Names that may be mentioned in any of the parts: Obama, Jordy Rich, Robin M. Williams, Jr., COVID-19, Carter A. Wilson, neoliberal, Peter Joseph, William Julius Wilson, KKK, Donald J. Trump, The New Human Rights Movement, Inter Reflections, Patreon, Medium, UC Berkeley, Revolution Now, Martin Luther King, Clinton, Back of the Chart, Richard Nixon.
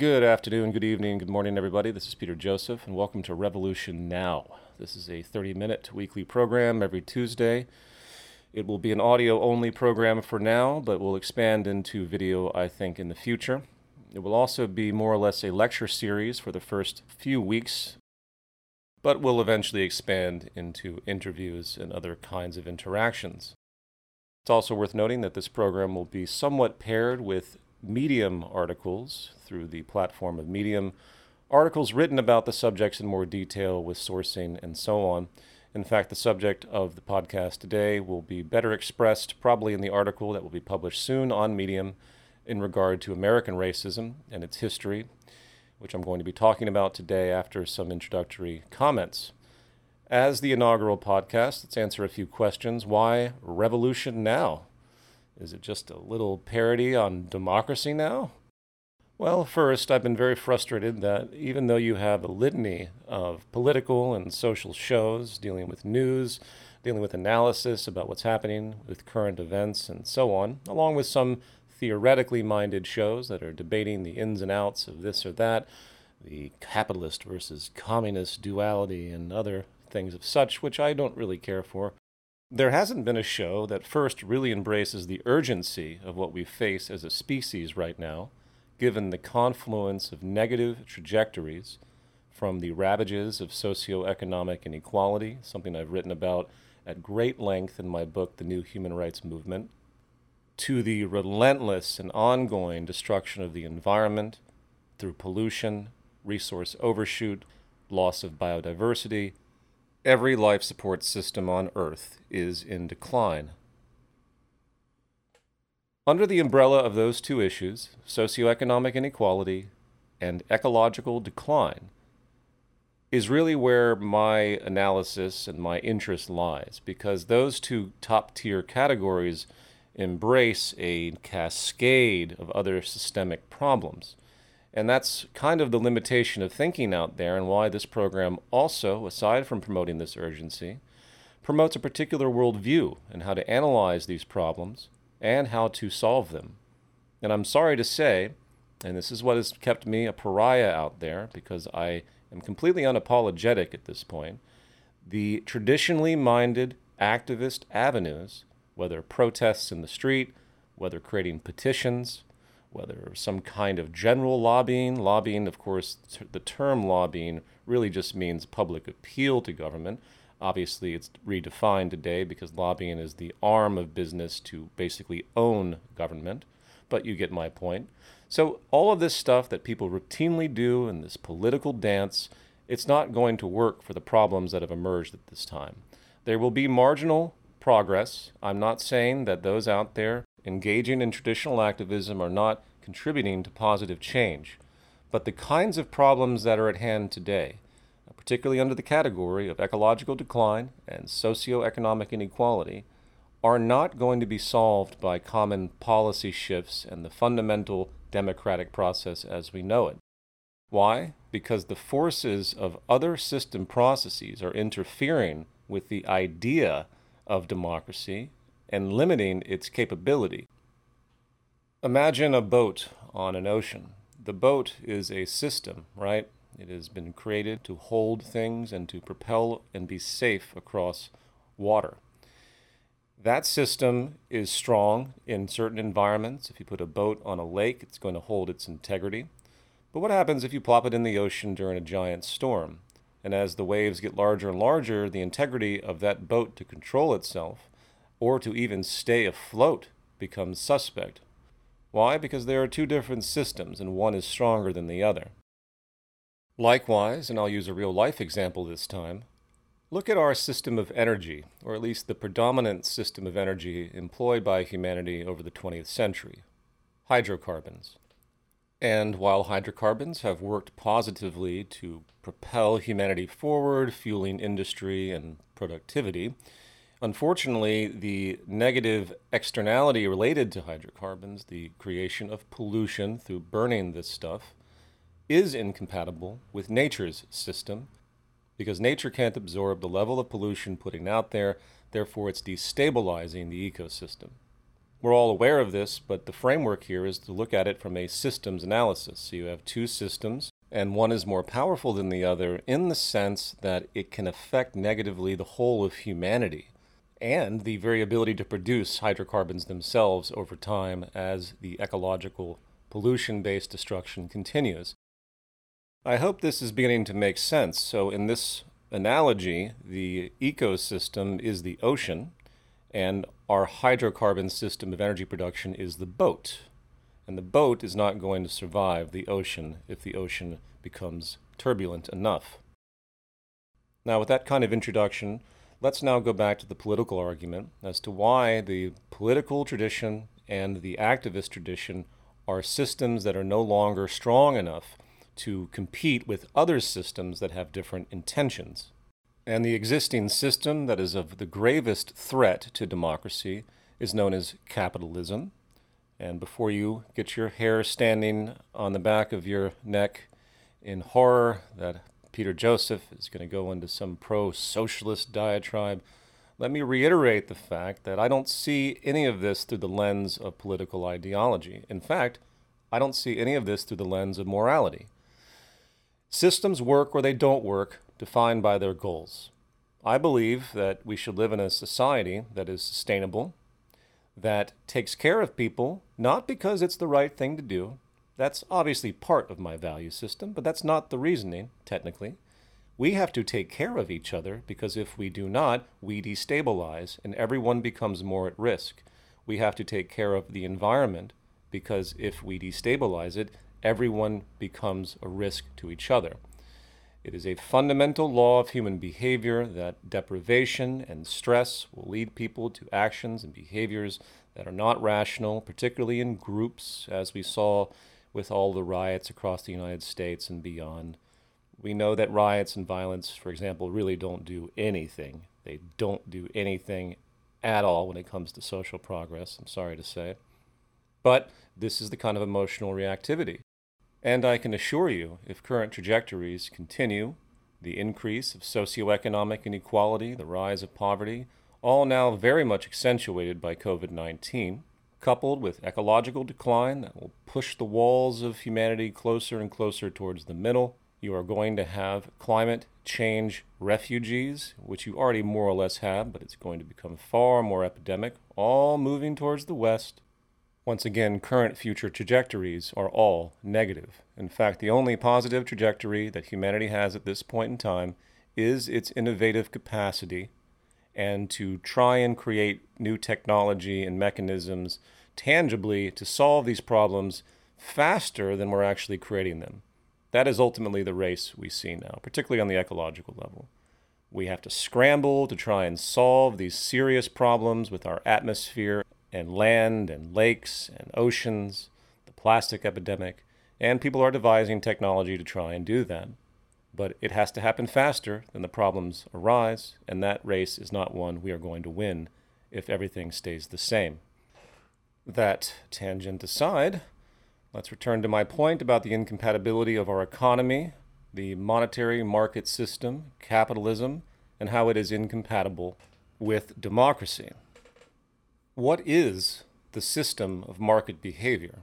Good afternoon, good evening, good morning, everybody. This is Peter Joseph, and welcome to Revolution Now. This is a 30-minute weekly program every Tuesday. It will be an audio-only program for now, but will expand into video, I think, in the future. It will also be more or less a lecture series for the first few weeks, but will eventually expand into interviews and other kinds of interactions. It's also worth noting that this program will be somewhat paired with Medium articles through the platform of Medium, articles written about the subjects in more detail with sourcing and so on. In fact, the subject of the podcast today will be better expressed probably in the article that will be published soon on Medium in regard to American racism and its history, which I'm going to be talking about today after some introductory comments. As the inaugural podcast, let's answer a few questions. Why Revolution Now? Is it just a little parody on democracy now? Well, first, I've been very frustrated that even though you have a litany of political and social shows dealing with news, dealing with analysis about what's happening with current events and so on, along with some theoretically minded shows that are debating the ins and outs of this or that, the capitalist versus communist duality and other things of such, which I don't really care for, there hasn't been a show that first really embraces the urgency of what we face as a species right now, given the confluence of negative trajectories from the ravages of socioeconomic inequality, something I've written about at great length in my book, The New Human Rights Movement, to the relentless and ongoing destruction of the environment through pollution, resource overshoot, loss of biodiversity. Every life support system on Earth is in decline. Under the umbrella of those two issues, socioeconomic inequality and ecological decline, is really where my analysis and my interest lies, because those two top-tier categories embrace a cascade of other systemic problems. And that's kind of the limitation of thinking out there and why this program also, aside from promoting this urgency, promotes a particular worldview and how to analyze these problems and how to solve them. And I'm sorry to say, and this is what has kept me a pariah out there because I am completely unapologetic at this point, the traditionally minded activist avenues, whether protests in the street, whether creating petitions, whether some kind of general lobbying, of course, the term lobbying really just means public appeal to government. Obviously, it's redefined today because lobbying is the arm of business to basically own government, but you get my point. So all of this stuff that people routinely do in this political dance, it's not going to work for the problems that have emerged at this time. There will be marginal progress. I'm not saying that those out there engaging in traditional activism are not contributing to positive change. But the kinds of problems that are at hand today, particularly under the category of ecological decline and socioeconomic inequality, are not going to be solved by common policy shifts and the fundamental democratic process as we know it. Why? Because the forces of other system processes are interfering with the idea of democracy and limiting its capability. Imagine a boat on an ocean. The boat is a system, right? It has been created to hold things and to propel and be safe across water. That system is strong in certain environments. If you put a boat on a lake, it's going to hold its integrity. But what happens if you plop it in the ocean during a giant storm? And as the waves get larger and larger, the integrity of that boat to control itself or to even stay afloat becomes suspect. Why? Because there are two different systems, and one is stronger than the other. Likewise, and I'll use a real-life example this time, look at our system of energy, or at least the predominant system of energy employed by humanity over the 20th century, hydrocarbons. And while hydrocarbons have worked positively to propel humanity forward, fueling industry and productivity, unfortunately, the negative externality related to hydrocarbons, the creation of pollution through burning this stuff, is incompatible with nature's system because nature can't absorb the level of pollution putting out there, therefore it's destabilizing the ecosystem. We're all aware of this, but the framework here is to look at it from a systems analysis. So you have two systems, and one is more powerful than the other in the sense that it can affect negatively the whole of humanity and the very ability to produce hydrocarbons themselves over time as the ecological pollution-based destruction continues. I hope this is beginning to make sense. So in this analogy, the ecosystem is the ocean, and our hydrocarbon system of energy production is the boat. And the boat is not going to survive the ocean if the ocean becomes turbulent enough. Now, with that kind of introduction, let's now go back to the political argument as to why the political tradition and the activist tradition are systems that are no longer strong enough to compete with other systems that have different intentions. And the existing system that is of the gravest threat to democracy is known as capitalism. And before you get your hair standing on the back of your neck in horror that Peter Joseph is going to go into some pro-socialist diatribe, let me reiterate the fact that I don't see any of this through the lens of political ideology. In fact, I don't see any of this through the lens of morality. Systems work or they don't work, defined by their goals. I believe that we should live in a society that is sustainable, that takes care of people, not because it's the right thing to do. That's obviously part of my value system, but that's not the reasoning, technically. We have to take care of each other because if we do not, we destabilize and everyone becomes more at risk. We have to take care of the environment because if we destabilize it, everyone becomes a risk to each other. It is a fundamental law of human behavior that deprivation and stress will lead people to actions and behaviors that are not rational, particularly in groups, as we saw with all the riots across the United States and beyond. We know that riots and violence, for example, really don't do anything. They don't do anything at all when it comes to social progress, I'm sorry to say. But this is the kind of emotional reactivity. And I can assure you, if current trajectories continue, the increase of socioeconomic inequality, the rise of poverty, all now very much accentuated by COVID-19, coupled with ecological decline that will push the walls of humanity closer and closer towards the middle, you are going to have climate change refugees, which you already more or less have, but it's going to become far more epidemic, all moving towards the west. Once again, current future trajectories are all negative. In fact, the only positive trajectory that humanity has at this point in time is its innovative capacity and to try and create new technology and mechanisms tangibly to solve these problems faster than we're actually creating them. That is ultimately the race we see now, particularly on the ecological level. We have to scramble to try and solve these serious problems with our atmosphere and land and lakes and oceans, the plastic epidemic, and people are devising technology to try and do that. But it has to happen faster than the problems arise, and that race is not one we are going to win if everything stays the same. That tangent aside, let's return to my point about the incompatibility of our economy, the monetary market system, capitalism, and how it is incompatible with democracy. What is the system of market behavior?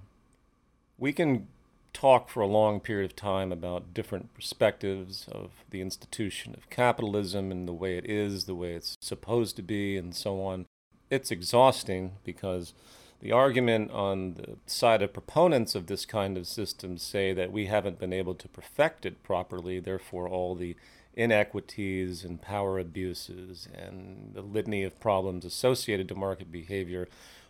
We can talk for a long period of time about different perspectives of the institution of capitalism and the way it is, the way it's supposed to be, and so on. It's exhausting because the argument on the side of proponents of this kind of system say that we haven't been able to perfect it properly, therefore all the inequities and power abuses and the litany of problems associated to market behavior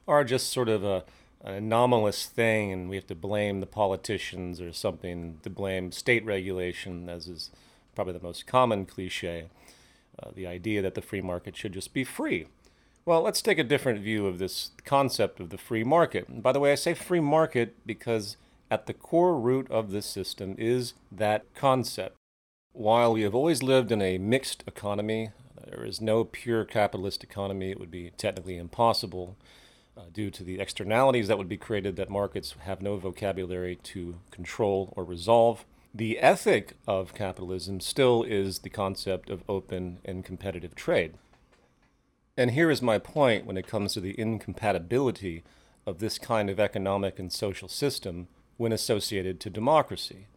are just sort of an anomalous thing, and we have to blame the politicians or something, to blame state regulation, as is probably the most common cliche, the idea that the free market should just be free. Well, let's take a different view of this concept of the free market. And by the way, I say free market because at the core root of this system is that concept. While we have always lived in a mixed economy, there is no pure capitalist economy. It would be technically impossible due to the externalities that would be created that markets have no vocabulary to control or resolve. The ethic of capitalism still is the concept of open and competitive trade. And here is my point when it comes to the incompatibility of this kind of economic and social system when associated to democracy.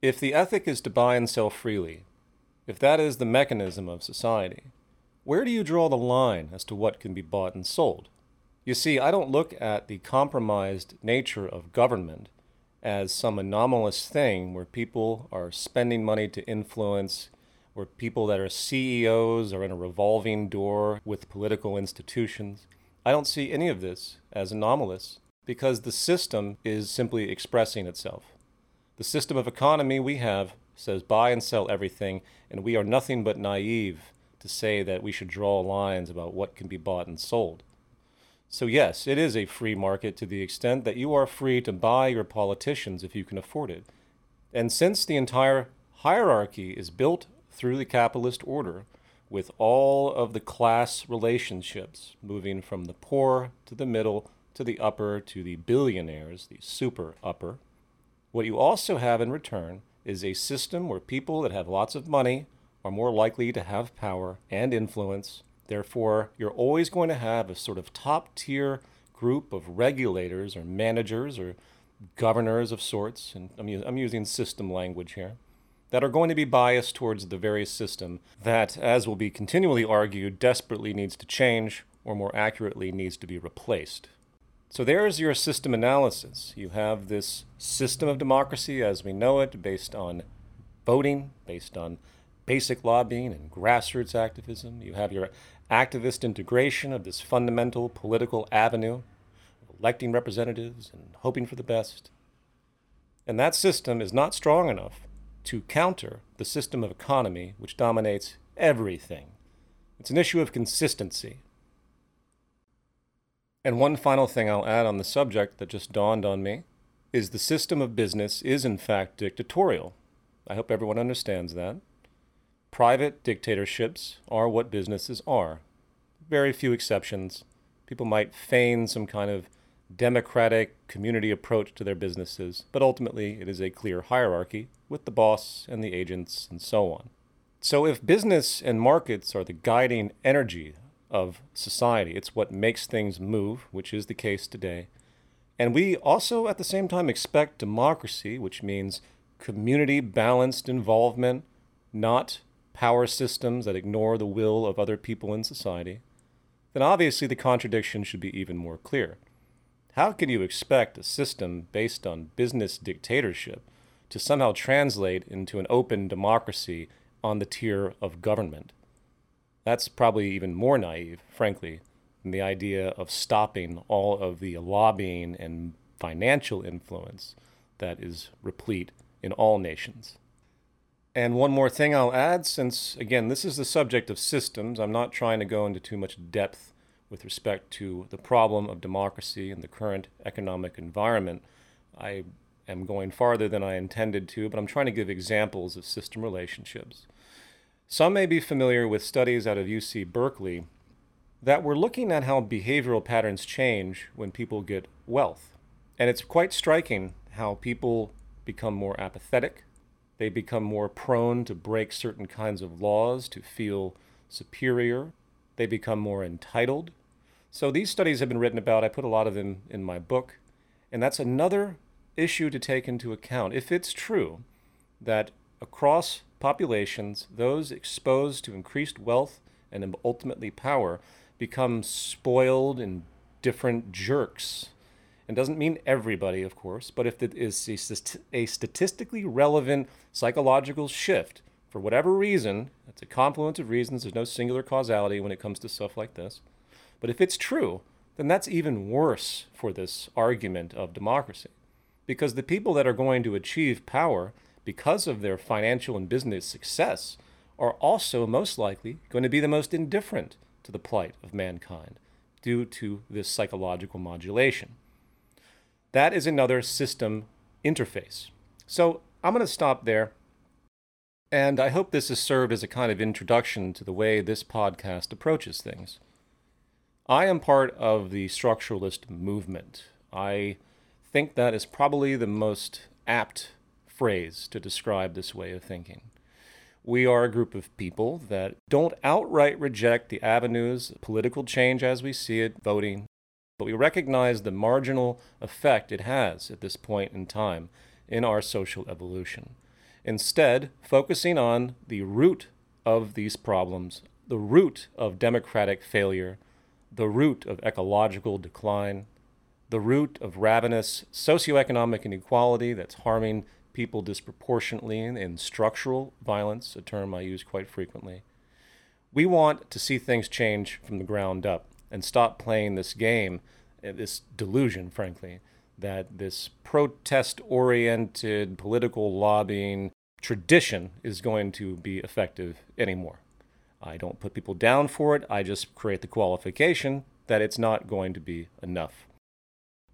If the ethic is to buy and sell freely, if that is the mechanism of society, where do you draw the line as to what can be bought and sold? You see, I don't look at the compromised nature of government as some anomalous thing where people are spending money to influence, where people that are CEOs are in a revolving door with political institutions. I don't see any of this as anomalous because the system is simply expressing itself. The system of economy we have says buy and sell everything, and we are nothing but naive to say that we should draw lines about what can be bought and sold. So yes, it is a free market to the extent that you are free to buy your politicians if you can afford it. And since the entire hierarchy is built through the capitalist order, with all of the class relationships moving from the poor to the middle to the upper to the billionaires, the super upper, what you also have in return is a system where people that have lots of money are more likely to have power and influence. Therefore, you're always going to have a sort of top-tier group of regulators or managers or governors of sorts, and I'm using system language here, that are going to be biased towards the very system that, as will be continually argued, desperately needs to change, or more accurately, needs to be replaced. So there's your system analysis. You have this system of democracy as we know it, based on voting, based on basic lobbying and grassroots activism. You have your activist integration of this fundamental political avenue, electing representatives and hoping for the best. And that system is not strong enough to counter the system of economy which dominates everything. It's an issue of consistency. And one final thing I'll add on the subject that just dawned on me is the system of business is in fact dictatorial. I hope everyone understands that. Private dictatorships are what businesses are. Very few exceptions. People might feign some kind of democratic community approach to their businesses, but ultimately it is a clear hierarchy with the boss and the agents and so on. So if business and markets are the guiding energy of society, it's what makes things move, which is the case today. And we also at the same time expect democracy, which means community balanced involvement, not power systems that ignore the will of other people in society, then obviously the contradiction should be even more clear. How can you expect a system based on business dictatorship to somehow translate into an open democracy on the tier of government? That's probably even more naive, frankly, than the idea of stopping all of the lobbying and financial influence that is replete in all nations. And one more thing I'll add, since, again, this is the subject of systems, I'm not trying to go into too much depth with respect to the problem of democracy and the current economic environment. I am going farther than I intended to, but I'm trying to give examples of system relationships. Some may be familiar with studies out of UC Berkeley that were looking at how behavioral patterns change when people get wealth. And it's quite striking how people become more apathetic. They become more prone to break certain kinds of laws, to feel superior. They become more entitled. So these studies have been written about. I put a lot of them in my book. And that's another issue to take into account. If it's true that across populations, those exposed to increased wealth and ultimately power become spoiled and different jerks. It doesn't mean everybody, of course, but if it is a statistically relevant psychological shift, for whatever reason, it's a confluence of reasons, there's no singular causality when it comes to stuff like this, but if it's true, then that's even worse for this argument of democracy. Because the people that are going to achieve power because of their financial and business success are also most likely going to be the most indifferent to the plight of mankind due to this psychological modulation. That is another system interface. So I'm going to stop there, and I hope this has served as a kind of introduction to the way this podcast approaches things. I am part of the structuralist movement. I think that is probably the most apt phrase to describe this way of thinking. we are a group of people that don't outright reject the avenues of political change as we see it, voting, but we recognize the marginal effect it has at this point in time in our social evolution. Instead, focusing on the root of these problems, the root of democratic failure, the root of ecological decline, the root of ravenous socioeconomic inequality that's harming people disproportionately, and structural violence, a term I use quite frequently. We want to see things change from the ground up and stop playing this game, this delusion, frankly, that this protest-oriented political lobbying tradition is going to be effective anymore. I don't put people down for it. I just create the qualification that it's not going to be enough.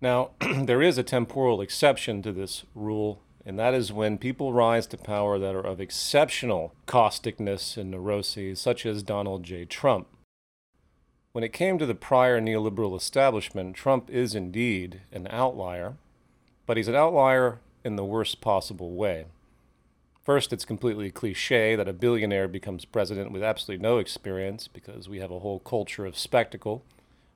Now, there is a temporal exception to this rule, and that is when people rise to power that are of exceptional causticness and neuroses, such as Donald J. Trump. When it came to the prior neoliberal establishment, Trump is indeed an outlier, but he's an outlier in the worst possible way. First, it's completely cliche that a billionaire becomes president with absolutely no experience, because we have a whole culture of spectacle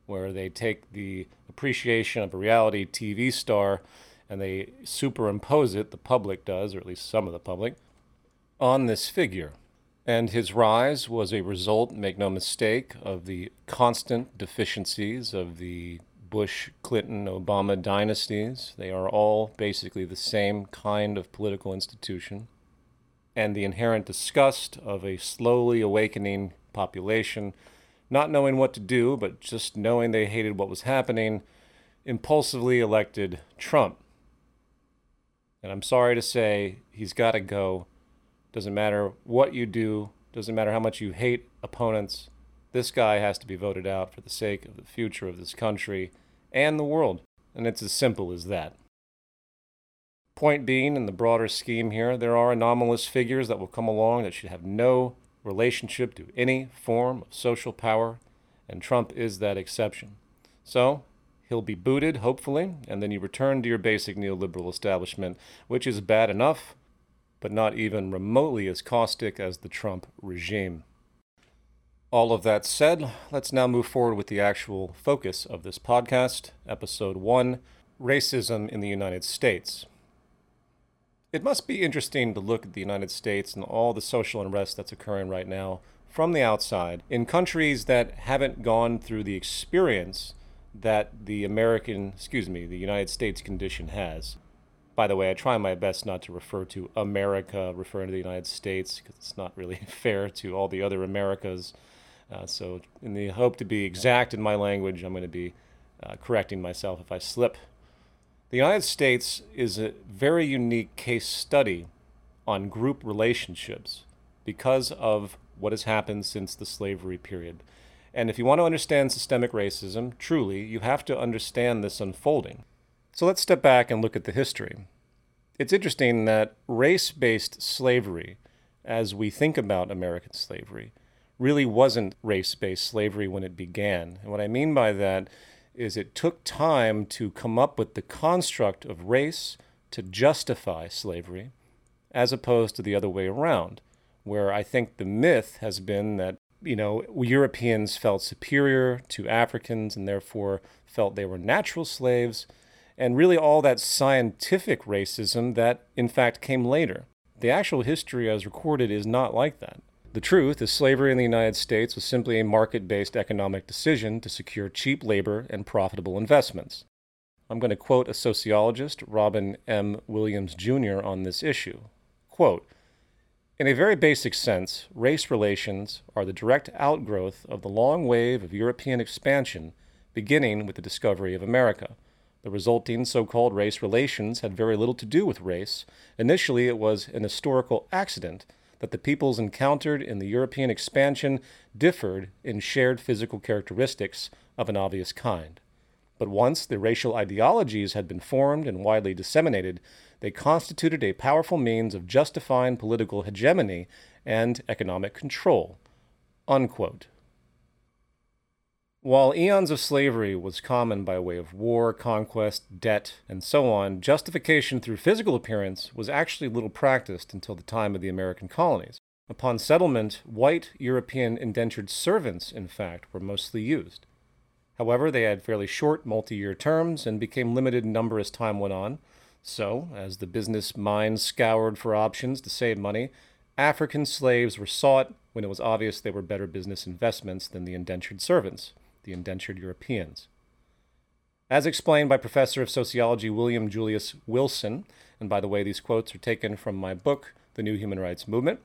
where they take the appreciation of a reality TV star and they superimpose it, the public does, or at least some of the public, on this figure. And his rise was a result, make no mistake, of the constant deficiencies of the Bush, Clinton, Obama dynasties. They are all basically the same kind of political institution. And the inherent disgust of a slowly awakening population, not knowing what to do, but just knowing they hated what was happening, impulsively elected Trump. And I'm sorry to say, he's got to go. Doesn't matter what you do, doesn't matter how much you hate opponents, this guy has to be voted out for the sake of the future of this country and the world. And it's as simple as that. Point being, in the broader scheme here, there are anomalous figures that will come along that should have no relationship to any form of social power, and Trump is that exception. So, he'll be booted, hopefully, and then you return to your basic neoliberal establishment, which is bad enough, but not even remotely as caustic as the Trump regime. All of that said, let's now move forward with the actual focus of this podcast, Episode 1, Racism in the United States. It must be interesting to look at the United States and all the social unrest that's occurring right now from the outside in countries that haven't gone through the experience that the United States condition has. By the way, I try my best not to refer to America, referring to the United States, because it's not really fair to all the other Americas. So in the hope to be exact in my language, I'm going to be correcting myself if I slip. The United States is a very unique case study on group relationships because of what has happened since the slavery period. And if you want to understand systemic racism, truly, you have to understand this unfolding. So let's step back and look at the history. It's interesting that race-based slavery, as we think about American slavery, really wasn't race-based slavery when it began. And what I mean by that is it took time to come up with the construct of race to justify slavery, as opposed to the other way around, where I think the myth has been that Europeans felt superior to Africans and therefore felt they were natural slaves, and really all that scientific racism that, in fact, came later. The actual history as recorded is not like that. The truth is slavery in the United States was simply a market-based economic decision to secure cheap labor and profitable investments. I'm going to quote a sociologist, Robin M. Williams, Jr., on this issue. Quote, "In a very basic sense, race relations are the direct outgrowth of the long wave of European expansion, beginning with the discovery of America. The resulting so-called race relations had very little to do with race. Initially, it was an historical accident that the peoples encountered in the European expansion differed in shared physical characteristics of an obvious kind. But once the racial ideologies had been formed and widely disseminated, they constituted a powerful means of justifying political hegemony and economic control." Unquote. While eons of slavery was common by way of war, conquest, debt, and so on, justification through physical appearance was actually little practiced until the time of the American colonies. Upon settlement, white European indentured servants, in fact, were mostly used. However, they had fairly short, multi-year terms and became limited in number as time went on. So, as the business mind scoured for options to save money, African slaves were sought when it was obvious they were better business investments than the indentured servants, the indentured Europeans. As explained by Professor of Sociology William Julius Wilson, and by the way, these quotes are taken from my book, The New Human Rights Movement,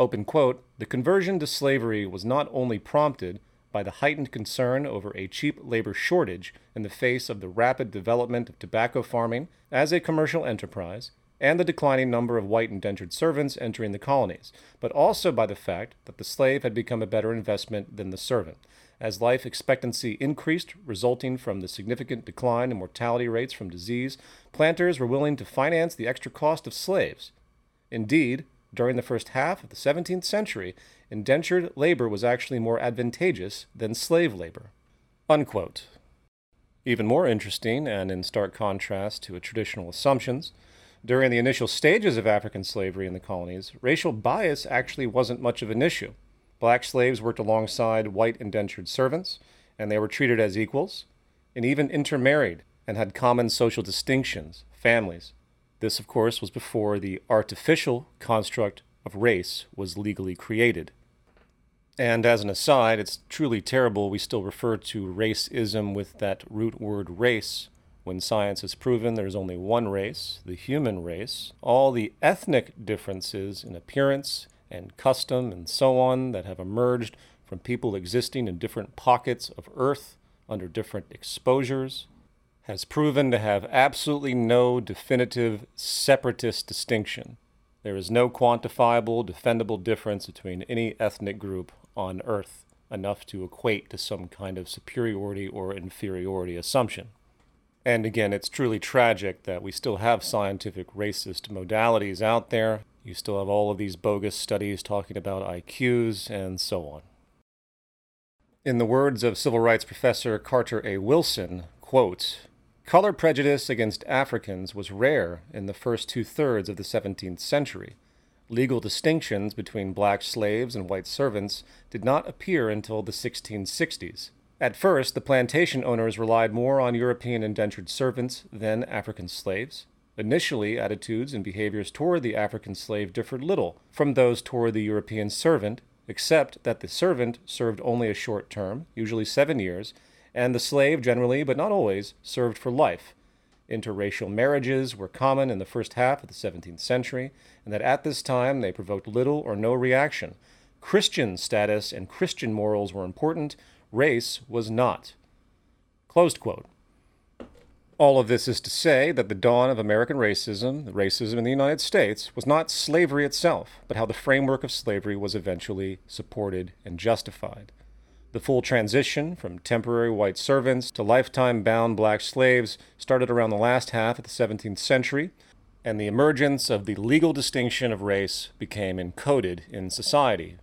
open quote, "The conversion to slavery was not only prompted by the heightened concern over a cheap labor shortage in the face of the rapid development of tobacco farming as a commercial enterprise, and the declining number of white indentured servants entering the colonies, but also by the fact that the slave had become a better investment than the servant, as life expectancy increased, resulting from the significant decline in mortality rates from disease, planters were willing to finance the extra cost of slaves. Indeed, during the first half of the 17th century, indentured labor was actually more advantageous than slave labor." Unquote. Even more interesting, and in stark contrast to traditional assumptions, during the initial stages of African slavery in the colonies, racial bias actually wasn't much of an issue. Black slaves worked alongside white indentured servants, and they were treated as equals, and even intermarried, and had common social distinctions, families. This, of course, was before the artificial construct of race was legally created. And as an aside, it's truly terrible we still refer to racism with that root word race, when science has proven there's only one race, the human race. All the ethnic differences in appearance and custom and so on that have emerged from people existing in different pockets of Earth under different exposures has proven to have absolutely no definitive separatist distinction. There is no quantifiable, defendable difference between any ethnic group on Earth, enough to equate to some kind of superiority or inferiority assumption. And again, it's truly tragic that we still have scientific racist modalities out there. You still have all of these bogus studies talking about IQs and so on. In the words of civil rights professor Carter A. Wilson, quote, "Color prejudice against Africans was rare in the first two-thirds of the 17th century. Legal distinctions between black slaves and white servants did not appear until the 1660s. At first, the plantation owners relied more on European indentured servants than African slaves. Initially, attitudes and behaviors toward the African slave differed little from those toward the European servant, except that the servant served only a short term, usually 7 years, and the slave generally, but not always, served for life. Interracial marriages were common in the first half of the 17th century, and that at this time they provoked little or no reaction. Christian status and Christian morals were important, race was not." Closed quote. All of this is to say that the dawn of American racism, racism in the United States, was not slavery itself, but how the framework of slavery was eventually supported and justified. The full transition from temporary white servants to lifetime-bound black slaves started around the last half of the 17th century, and the emergence of the legal distinction of race became encoded in society.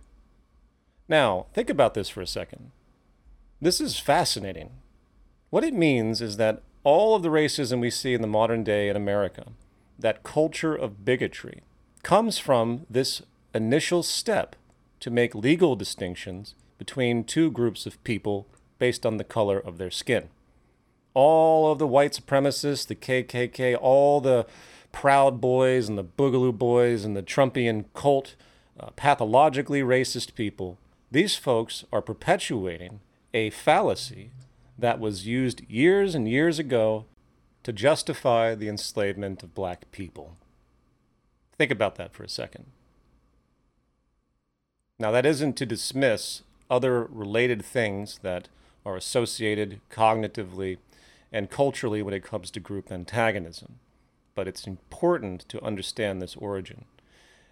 Now, think about this for a second. This is fascinating. What it means is that all of the racism we see in the modern day in America, that culture of bigotry, comes from this initial step to make legal distinctions between two groups of people based on the color of their skin. All of the white supremacists, the KKK, all the Proud Boys and the Boogaloo Boys and the Trumpian cult, pathologically racist people, these folks are perpetuating a fallacy that was used years and years ago to justify the enslavement of black people. Think about that for a second. Now, that isn't to dismiss other related things that are associated cognitively and culturally when it comes to group antagonism, but it's important to understand this origin.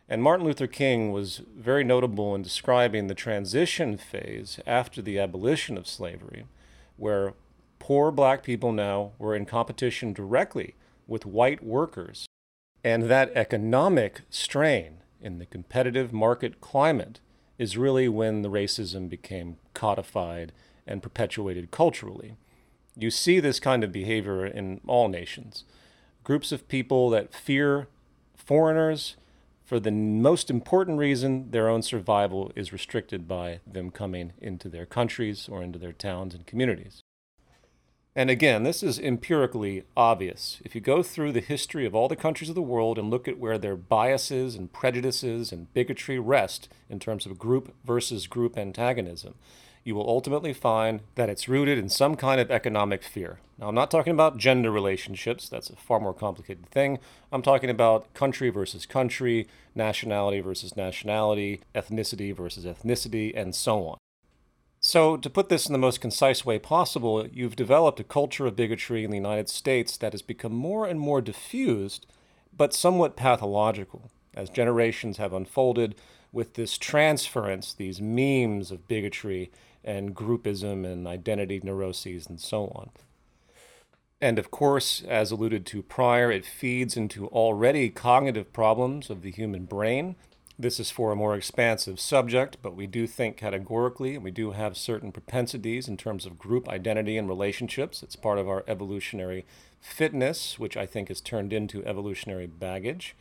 And Martin Luther King was very notable in describing the transition phase after the abolition of slavery, where poor black people now were in competition directly with white workers. And that economic strain in the competitive market climate is really when the racism became codified and perpetuated culturally. You see this kind of behavior in all nations. Groups of people that fear foreigners, for the most important reason, their own survival is restricted by them coming into their countries or into their towns and communities. And again, this is empirically obvious. If you go through the history of all the countries of the world and look at where their biases and prejudices and bigotry rest in terms of group versus group antagonism, you will ultimately find that it's rooted in some kind of economic fear. Now, I'm not talking about gender relationships. That's a far more complicated thing. I'm talking about country versus country, nationality versus nationality, ethnicity versus ethnicity, and so on. So, to put this in the most concise way possible, you've developed a culture of bigotry in the United States that has become more and more diffused, but somewhat pathological, as generations have unfolded with this transference, these memes of bigotry and groupism and identity neuroses and so on. And of course, as alluded to prior, it feeds into already cognitive problems of the human brain. This is for a more expansive subject, but we do think categorically, and we do have certain propensities in terms of group identity and relationships. It's part of our evolutionary fitness, which I think is turned into evolutionary baggage.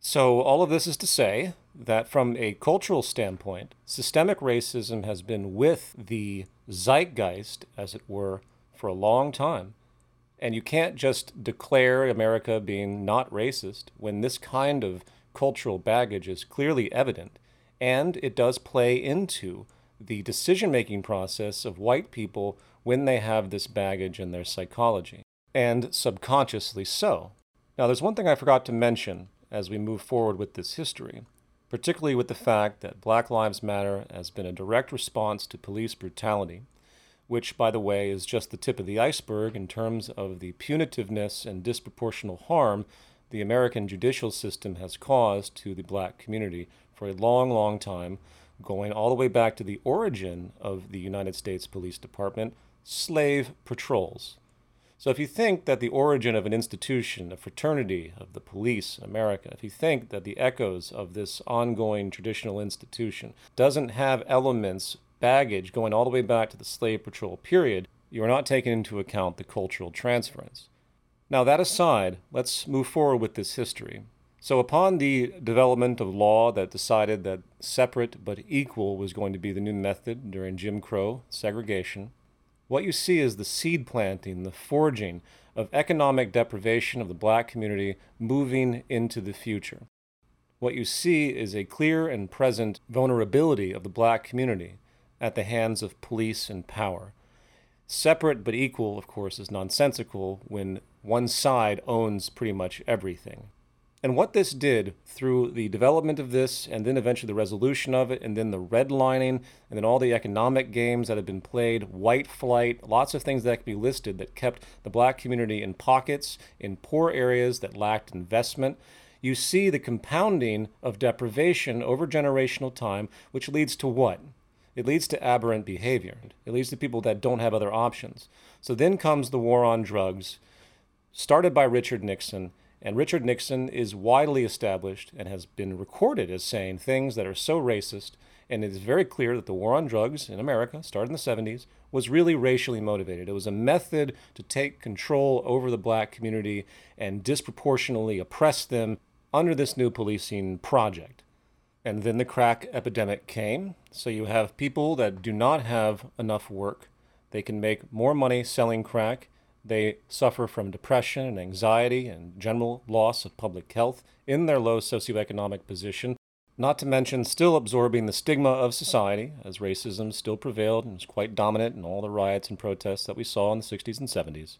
So all of this is to say that from a cultural standpoint, systemic racism has been with the zeitgeist, as it were, for a long time. And you can't just declare America being not racist when this kind of cultural baggage is clearly evident, and it does play into the decision-making process of white people when they have this baggage in their psychology, and subconsciously so. Now, there's one thing I forgot to mention as we move forward with this history, particularly with the fact that Black Lives Matter has been a direct response to police brutality, which, by the way, is just the tip of the iceberg in terms of the punitiveness and disproportional harm the American judicial system has caused to the black community for a long, long time, going all the way back to the origin of the United States Police Department, slave patrols. So if you think that the origin of an institution, a fraternity of the police in America, if you think that the echoes of this ongoing traditional institution doesn't have elements, baggage, going all the way back to the slave patrol period, you are not taking into account the cultural transference. Now, that aside, let's move forward with this history. So upon the development of law that decided that separate but equal was going to be the new method during Jim Crow segregation, what you see is the seed planting, the forging of economic deprivation of the black community moving into the future. What you see is a clear and present vulnerability of the black community at the hands of police and power. Separate but equal, of course, is nonsensical when one side owns pretty much everything. And what this did through the development of this, and then eventually the resolution of it, and then the redlining, and then all the economic games that have been played, white flight, lots of things that could be listed that kept the black community in pockets, in poor areas that lacked investment. You see the compounding of deprivation over generational time, which leads to what? It leads to aberrant behavior. It leads to people that don't have other options. So then comes the war on drugs, started by Richard Nixon, and Richard Nixon is widely established and has been recorded as saying things that are so racist, and it is very clear that the war on drugs in America, started in the 70s, was really racially motivated. It was a method to take control over the black community and disproportionately oppress them under this new policing project. And then the crack epidemic came. So you have people that do not have enough work. They can make more money selling crack. They suffer from depression and anxiety and general loss of public health in their low socioeconomic position, not to mention still absorbing the stigma of society, as racism still prevailed and was quite dominant in all the riots and protests that we saw in the 60s and 70s.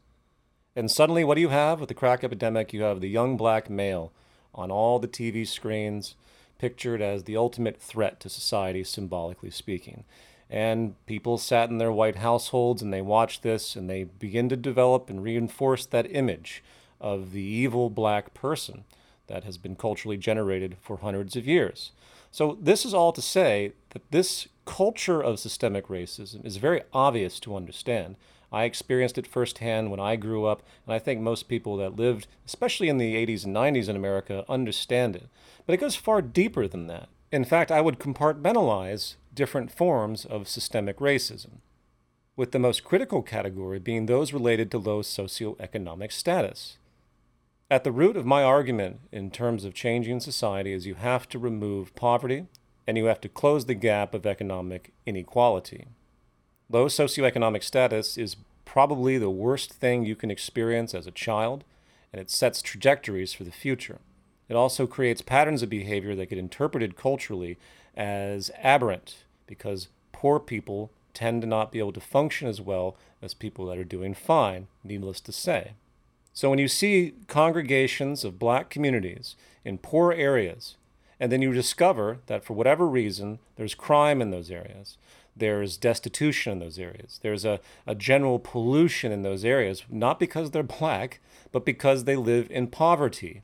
And suddenly, what do you have with the crack epidemic? You have the young black male on all the TV screens, pictured as the ultimate threat to society, symbolically speaking. And people sat in their white households and they watched this and they begin to develop and reinforce that image of the evil black person that has been culturally generated for hundreds of years. So this is all to say that this culture of systemic racism is very obvious to understand. I experienced it firsthand when I grew up, and I think most people that lived, especially in the 80s and 90s in America, understand it. But it goes far deeper than that. In fact, I would compartmentalize different forms of systemic racism, with the most critical category being those related to low socioeconomic status. At the root of my argument in terms of changing society is you have to remove poverty and you have to close the gap of economic inequality. Low socioeconomic status is probably the worst thing you can experience as a child, and it sets trajectories for the future. It also creates patterns of behavior that get interpreted culturally as aberrant because poor people tend to not be able to function as well as people that are doing fine, needless to say. So when you see congregations of black communities in poor areas, and then you discover that for whatever reason, there's crime in those areas, there's destitution in those areas, there's a general pollution in those areas, not because they're black, but because they live in poverty.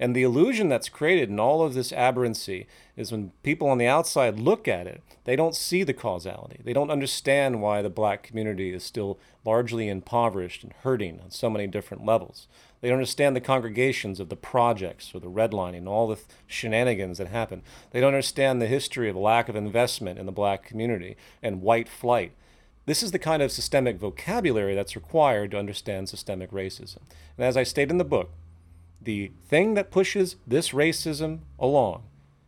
And the illusion that's created in all of this aberrancy is when people on the outside look at it, they don't see the causality. They don't understand why the black community is still largely impoverished and hurting on so many different levels. They don't understand the congregations of the projects or the redlining, all the shenanigans that happen. They don't understand the history of lack of investment in the black community and white flight. This is the kind of systemic vocabulary that's required to understand systemic racism. And as I state in the book, the thing that pushes this racism along,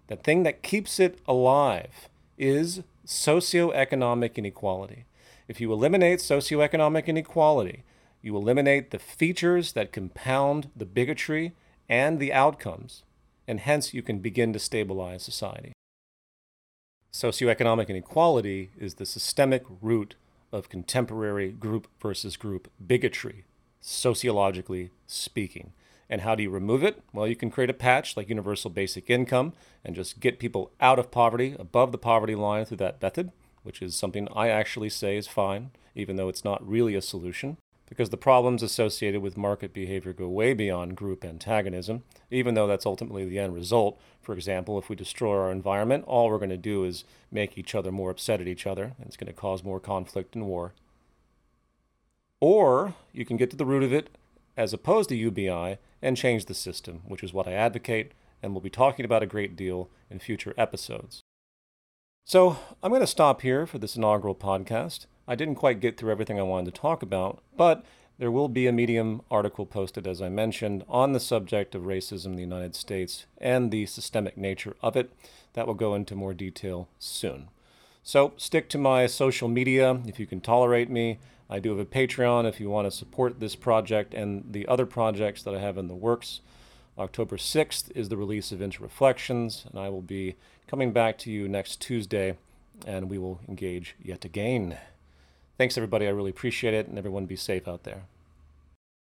the thing that keeps it alive, is socioeconomic inequality. If you eliminate socioeconomic inequality, you eliminate the features that compound the bigotry and the outcomes, and hence you can begin to stabilize society. Socioeconomic inequality is the systemic root of contemporary group versus group bigotry, sociologically speaking. And how do you remove it? Well, you can create a patch like universal basic income and just get people out of poverty, above the poverty line through that method, which is something I actually say is fine, even though it's not really a solution, because the problems associated with market behavior go way beyond group antagonism, even though that's ultimately the end result. For example, if we destroy our environment, all we're going to do is make each other more upset at each other, and it's going to cause more conflict and war. Or you can get to the root of it as opposed to UBI, and change the system, which is what I advocate, and we'll be talking about a great deal in future episodes. So I'm going to stop here for this inaugural podcast. I didn't quite get through everything I wanted to talk about, but there will be a Medium article posted, as I mentioned, on the subject of racism in the United States and the systemic nature of it. That will go into more detail soon. So stick to my social media if you can tolerate me. I do have a Patreon if you want to support this project and the other projects that I have in the works. October 6th is the release of Inter Reflections, and I will be coming back to you next Tuesday, and we will engage yet again. Thanks, everybody. I really appreciate it, and everyone be safe out there.